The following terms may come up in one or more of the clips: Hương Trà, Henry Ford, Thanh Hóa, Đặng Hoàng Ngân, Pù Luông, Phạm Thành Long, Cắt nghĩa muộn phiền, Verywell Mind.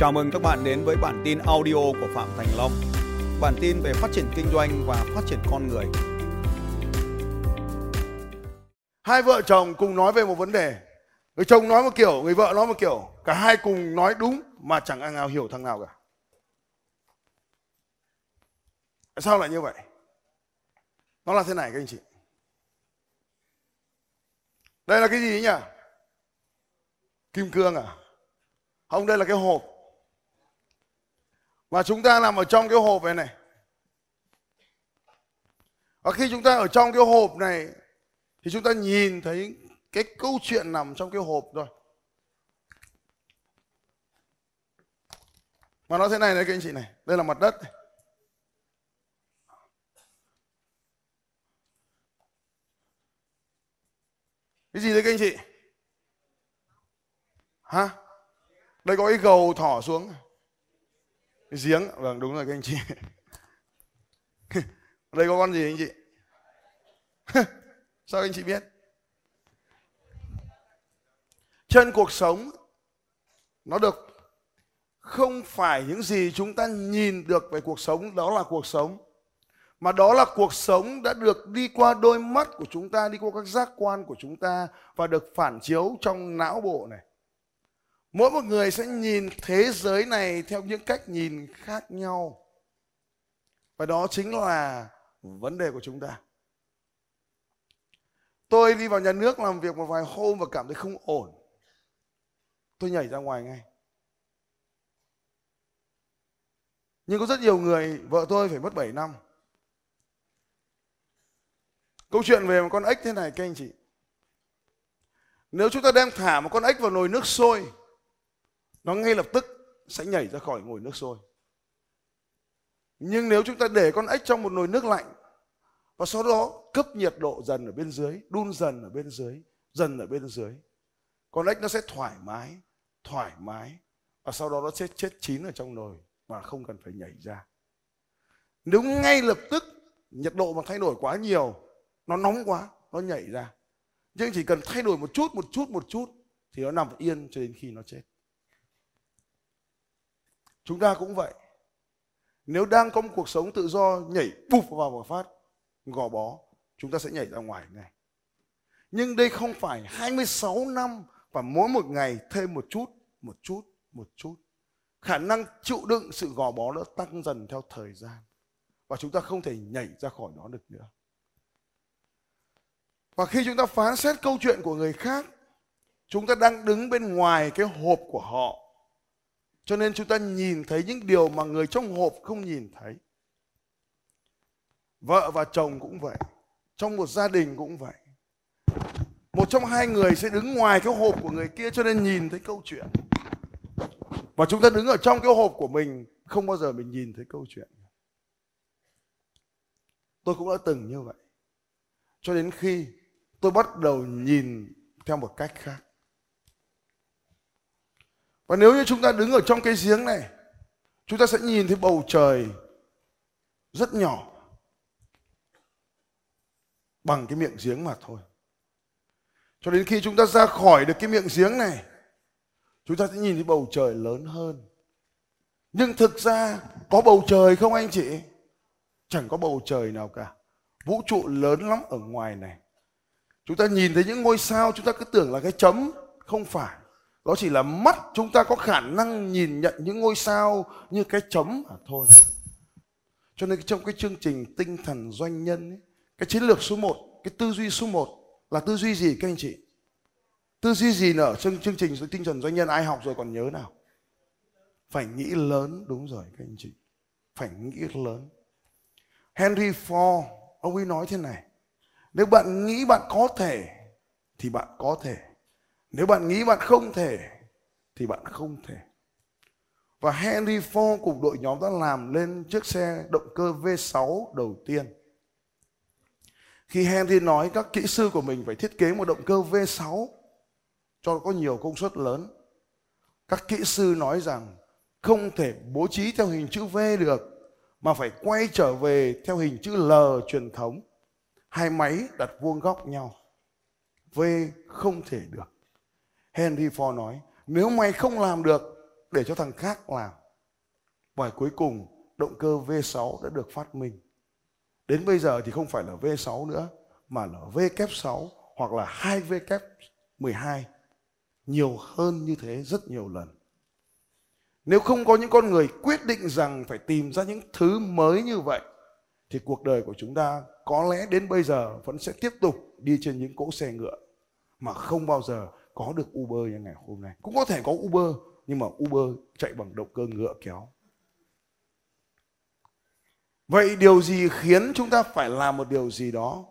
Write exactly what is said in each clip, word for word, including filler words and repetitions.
Chào mừng các bạn đến với bản tin audio của Phạm Thành Long. Bản tin về phát triển kinh doanh và phát triển con người. Hai vợ chồng cùng nói về một vấn đề. Người chồng nói một kiểu, người vợ nói một kiểu. Cả hai cùng nói đúng mà chẳng ai nào hiểu thằng nào cả. Sao lại như vậy? Nó là thế này các anh chị. Đây là cái gì nhỉ? Kim cương à? Không, đây là cái hộp. Mà chúng ta nằm ở trong cái hộp này này. Và khi chúng ta ở trong cái hộp này thì chúng ta nhìn thấy cái câu chuyện nằm trong cái hộp rồi. Mà nó thế này đấy các anh chị này. Đây là mặt đất này. Cái gì đấy các anh chị? Hả? Đây có cái gầu thỏ xuống. Cái giếng. Vâng, đúng rồi các anh chị. Đây có con gì anh chị? Sao anh chị biết? Chân cuộc sống nó được không phải những gì chúng ta nhìn được về cuộc sống đó là cuộc sống, mà đó là cuộc sống đã được đi qua đôi mắt của chúng ta, đi qua các giác quan của chúng ta và được phản chiếu trong não bộ này. Mỗi một người sẽ nhìn thế giới này theo những cách nhìn khác nhau. Và đó chính là vấn đề của chúng ta. Tôi đi vào nhà nước làm việc một vài hôm và cảm thấy không ổn. Tôi nhảy ra ngoài ngay. Nhưng có rất nhiều người, vợ tôi phải mất bảy năm. Câu chuyện về một con ếch thế này các anh chị. Nếu chúng ta đem thả một con ếch vào nồi nước sôi, nó ngay lập tức sẽ nhảy ra khỏi nồi nước sôi. Nhưng nếu chúng ta để con ếch trong một nồi nước lạnh và sau đó cấp nhiệt độ dần ở bên dưới, đun dần ở bên dưới, dần ở bên dưới, con ếch nó sẽ thoải mái, thoải mái và sau đó nó sẽ chết chín ở trong nồi mà không cần phải nhảy ra. Nếu ngay lập tức nhiệt độ mà thay đổi quá nhiều, nó nóng quá, nó nhảy ra. Nhưng chỉ cần thay đổi một chút, một chút, một chút thì nó nằm yên cho đến khi nó chết. Chúng ta cũng vậy. Nếu đang có một cuộc sống tự do nhảy bụp vào một phát, gò bó, chúng ta sẽ nhảy ra ngoài ngay. Nhưng đây không phải hai mươi sáu năm và mỗi một ngày thêm một chút, một chút, một chút. Khả năng chịu đựng sự gò bó nó tăng dần theo thời gian. Và chúng ta không thể nhảy ra khỏi nó được nữa. Và khi chúng ta phán xét câu chuyện của người khác, chúng ta đang đứng bên ngoài cái hộp của họ. Cho nên chúng ta nhìn thấy những điều mà người trong hộp không nhìn thấy. Vợ và chồng cũng vậy. Trong một gia đình cũng vậy. Một trong hai người sẽ đứng ngoài cái hộp của người kia cho nên nhìn thấy câu chuyện. Và chúng ta đứng ở trong cái hộp của mình, không bao giờ mình nhìn thấy câu chuyện. Tôi cũng đã từng như vậy. Cho đến khi tôi bắt đầu nhìn theo một cách khác. Và nếu như chúng ta đứng ở trong cái giếng này, chúng ta sẽ nhìn thấy bầu trời rất nhỏ bằng cái miệng giếng mà thôi. Cho đến khi chúng ta ra khỏi được cái miệng giếng này, chúng ta sẽ nhìn thấy bầu trời lớn hơn. Nhưng thực ra có bầu trời không anh chị? Chẳng có bầu trời nào cả. Vũ trụ lớn lắm ở ngoài này. Chúng ta nhìn thấy những ngôi sao, chúng ta cứ tưởng là cái chấm. Không phải. Đó chỉ là mắt chúng ta có khả năng nhìn nhận những ngôi sao như cái chấm mà thôi. Cho nên trong cái chương trình tinh thần doanh nhân ấy, cái chiến lược số một, cái tư duy số một là tư duy gì các anh chị? Tư duy gì nữa? Trong chương trình tinh thần doanh nhân ai học rồi còn nhớ nào? Phải nghĩ lớn. Đúng rồi các anh chị. Phải nghĩ lớn. Henry Ford, ông ấy nói thế này: nếu bạn nghĩ bạn có thể thì bạn có thể. Nếu bạn nghĩ bạn không thể thì bạn không thể. Và Henry Ford cùng đội nhóm đã làm lên chiếc xe động cơ vê sáu đầu tiên. Khi Henry nói các kỹ sư của mình phải thiết kế một động cơ vê sáu cho có nhiều công suất lớn, các kỹ sư nói rằng không thể bố trí theo hình chữ V được, mà phải quay trở về theo hình chữ L truyền thống. Hai máy đặt vuông góc nhau. V không thể được. Henry Ford nói, nếu mày không làm được để cho thằng khác làm. Và cuối cùng động cơ vê sáu đã được phát minh. Đến bây giờ thì không phải là vê sáu nữa, mà là vê kép sáu hoặc là hai vê kép mười hai. Nhiều hơn như thế rất nhiều lần. Nếu không có những con người quyết định rằng phải tìm ra những thứ mới như vậy, thì cuộc đời của chúng ta có lẽ đến bây giờ vẫn sẽ tiếp tục đi trên những cỗ xe ngựa mà không bao giờ có được Uber như ngày hôm nay. Cũng có thể có Uber, nhưng mà Uber chạy bằng động cơ ngựa kéo. Vậy điều gì khiến chúng ta phải làm một điều gì đó?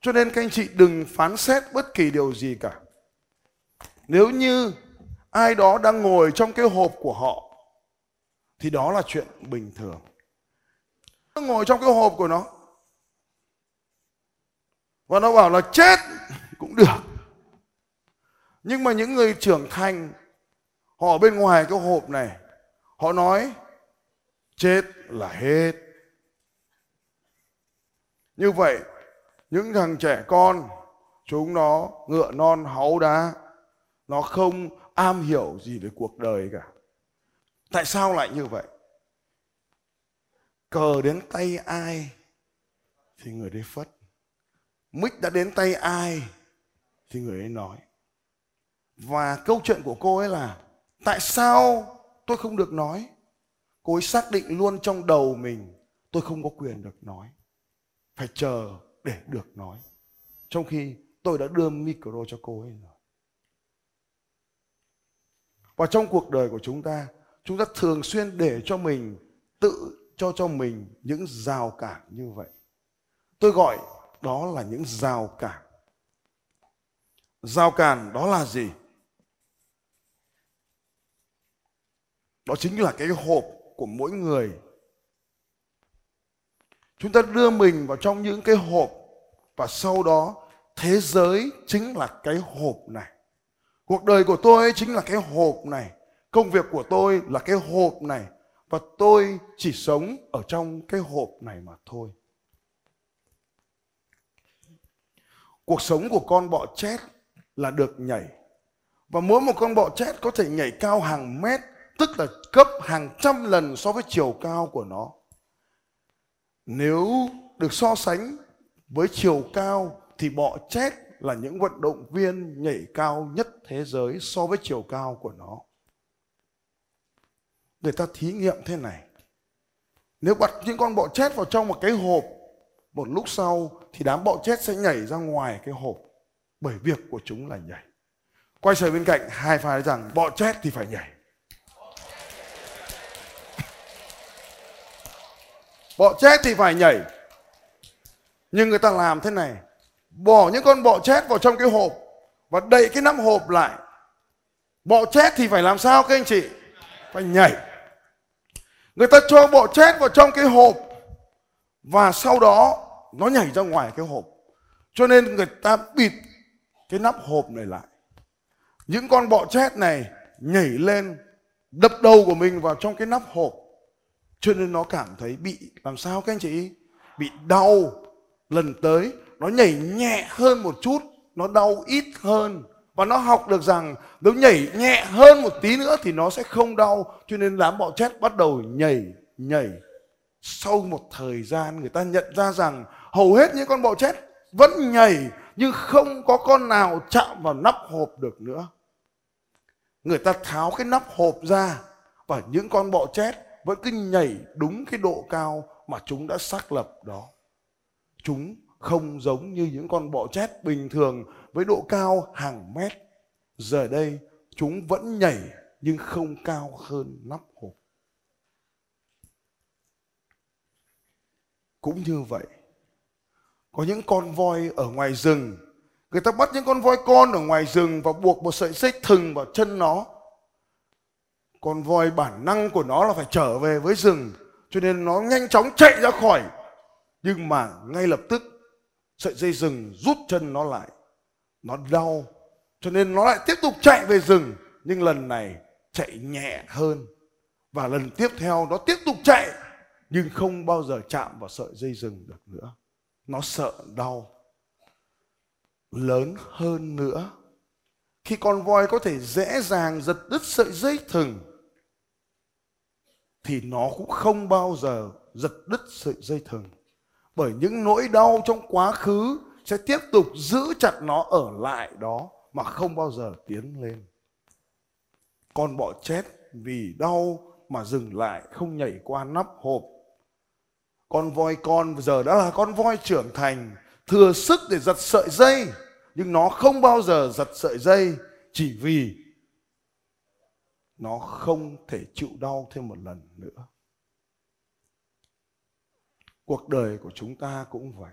Cho nên các anh chị đừng phán xét bất kỳ điều gì cả. Nếu như ai đó đang ngồi trong cái hộp của họ thì đó là chuyện bình thường. Nó ngồi trong cái hộp của nó và nó bảo là chết cũng được. Nhưng mà những người trưởng thành họ ở bên ngoài cái hộp này, họ nói chết là hết. Như vậy những thằng trẻ con chúng nó ngựa non háu đá, nó không am hiểu gì về cuộc đời cả. Tại sao lại như vậy? Cờ đến tay ai thì người đấy phất. Mic đã đến tay ai thì người ấy nói. Và câu chuyện của cô ấy là tại sao tôi không được nói? Cô ấy xác định luôn trong đầu mình, tôi không có quyền được nói, phải chờ để được nói. Trong khi tôi đã đưa micro cho cô ấy rồi. Và trong cuộc đời của chúng ta, chúng ta thường xuyên để cho mình, tự cho cho mình những rào cản như vậy. Tôi gọi đó là những rào cản. Rào cản đó là gì? Đó chính là cái hộp của mỗi người. Chúng ta đưa mình vào trong những cái hộp và sau đó thế giới chính là cái hộp này. Cuộc đời của tôi chính là cái hộp này. Công việc của tôi là cái hộp này. Và tôi chỉ sống ở trong cái hộp này mà thôi. Cuộc sống của con bọ chét là được nhảy. Và mỗi một con bọ chét có thể nhảy cao hàng mét, tức là gấp hàng trăm lần so với chiều cao của nó. Nếu được so sánh với chiều cao thì bọ chét là những vận động viên nhảy cao nhất thế giới so với chiều cao của nó. Người ta thí nghiệm thế này. Nếu bắt những con bọ chét vào trong một cái hộp, một lúc sau thì đám bọ chét sẽ nhảy ra ngoài cái hộp. Bởi việc của chúng là nhảy. Quay sang bên cạnh, hai phái rằng bọ chét thì phải nhảy. Bọ chét thì phải nhảy. Nhưng người ta làm thế này. Bỏ những con bọ chét vào trong cái hộp và đậy cái nắp hộp lại. Bọ chét thì phải làm sao các anh chị? Phải nhảy. Người ta cho bọ chét vào trong cái hộp và sau đó nó nhảy ra ngoài cái hộp. Cho nên người ta bịt cái nắp hộp này lại. Những con bọ chét này nhảy lên đập đầu của mình vào trong cái nắp hộp. Cho nên nó cảm thấy bị làm sao các anh chị? Bị đau. Lần tới nó nhảy nhẹ hơn một chút, nó đau ít hơn. Và nó học được rằng nếu nhảy nhẹ hơn một tí nữa thì nó sẽ không đau. Cho nên đám bọ chét bắt đầu nhảy, nhảy. Sau một thời gian người ta nhận ra rằng hầu hết những con bọ chét vẫn nhảy, nhưng không có con nào chạm vào nắp hộp được nữa. Người ta tháo cái nắp hộp ra và những con bọ chét vẫn cứ nhảy đúng cái độ cao mà chúng đã xác lập đó. Chúng không giống như những con bọ chét bình thường với độ cao hàng mét. Giờ đây chúng vẫn nhảy nhưng không cao hơn nắp hộp. Cũng như vậy, có những con voi ở ngoài rừng. Người ta bắt những con voi con ở ngoài rừng và buộc một sợi xích thừng vào chân nó. Con voi bản năng của nó là phải trở về với rừng, cho nên nó nhanh chóng chạy ra khỏi. Nhưng mà ngay lập tức sợi dây rừng rút chân nó lại. Nó đau, cho nên nó lại tiếp tục chạy về rừng. Nhưng lần này chạy nhẹ hơn. Và lần tiếp theo nó tiếp tục chạy, nhưng không bao giờ chạm vào sợi dây rừng được nữa. Nó sợ đau. Lớn hơn nữa, khi con voi có thể dễ dàng giật đứt sợi dây thừng, thì nó cũng không bao giờ giật đứt sợi dây thừng. Bởi những nỗi đau trong quá khứ sẽ tiếp tục giữ chặt nó ở lại đó mà không bao giờ tiến lên. Con bọ chết vì đau mà dừng lại, không nhảy qua nắp hộp. Con voi con giờ đã là con voi trưởng thành, thừa sức để giật sợi dây, nhưng nó không bao giờ giật sợi dây, chỉ vì nó không thể chịu đau thêm một lần nữa. Cuộc đời của chúng ta cũng vậy.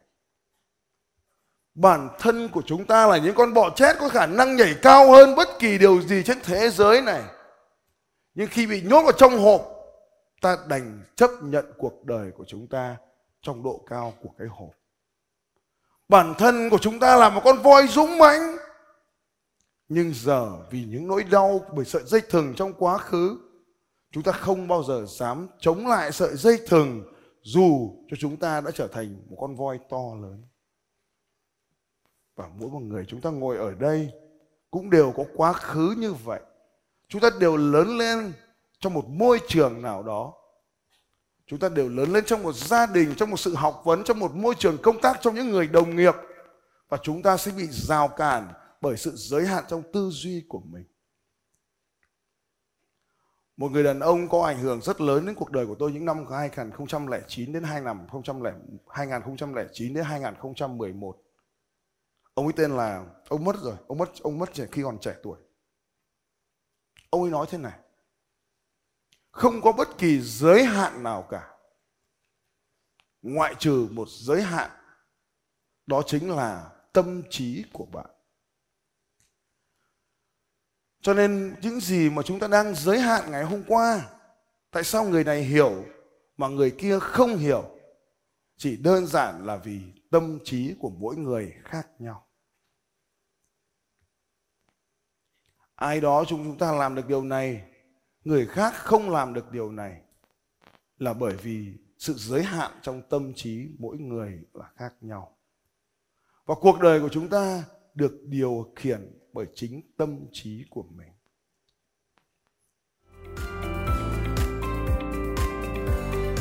Bản thân của chúng ta là những con bọ chét có khả năng nhảy cao hơn bất kỳ điều gì trên thế giới này. Nhưng khi bị nhốt vào trong hộp, ta đành chấp nhận cuộc đời của chúng ta trong độ cao của cái hộp. Bản thân của chúng ta là một con voi dũng mãnh, nhưng giờ vì những nỗi đau bởi sợi dây thừng trong quá khứ, chúng ta không bao giờ dám chống lại sợi dây thừng dù cho chúng ta đã trở thành một con voi to lớn. Và mỗi một người chúng ta ngồi ở đây cũng đều có quá khứ như vậy. Chúng ta đều lớn lên trong một môi trường nào đó. Chúng ta đều lớn lên trong một gia đình, trong một sự học vấn, trong một môi trường công tác, trong những người đồng nghiệp. Và chúng ta sẽ bị rào cản bởi sự giới hạn trong tư duy của mình. Một người đàn ông có ảnh hưởng rất lớn đến cuộc đời của tôi những năm hai nghìn không trăm lẻ chín đến hai nghìn không trăm lẻ chín đến hai nghìn không trăm mười một. Ông ấy tên là, ông mất rồi, ông mất ông mất khi còn trẻ tuổi. Ông ấy nói thế này: không có bất kỳ giới hạn nào cả, ngoại trừ một giới hạn, đó chính là tâm trí của bạn. Cho nên những gì mà chúng ta đang giới hạn ngày hôm qua, tại sao người này hiểu mà người kia không hiểu? Chỉ đơn giản là vì tâm trí của mỗi người khác nhau. Ai đó chúng chúng ta làm được điều này, người khác không làm được điều này, là bởi vì sự giới hạn trong tâm trí mỗi người là khác nhau. Và cuộc đời của chúng ta được điều khiển bởi chính tâm trí của mình.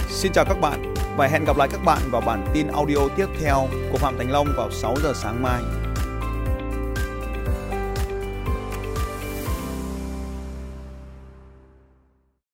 Xin chào các bạn và hẹn gặp lại các bạn vào bản tin audio tiếp theo của Phạm Thành Long vào sáu giờ sáng mai.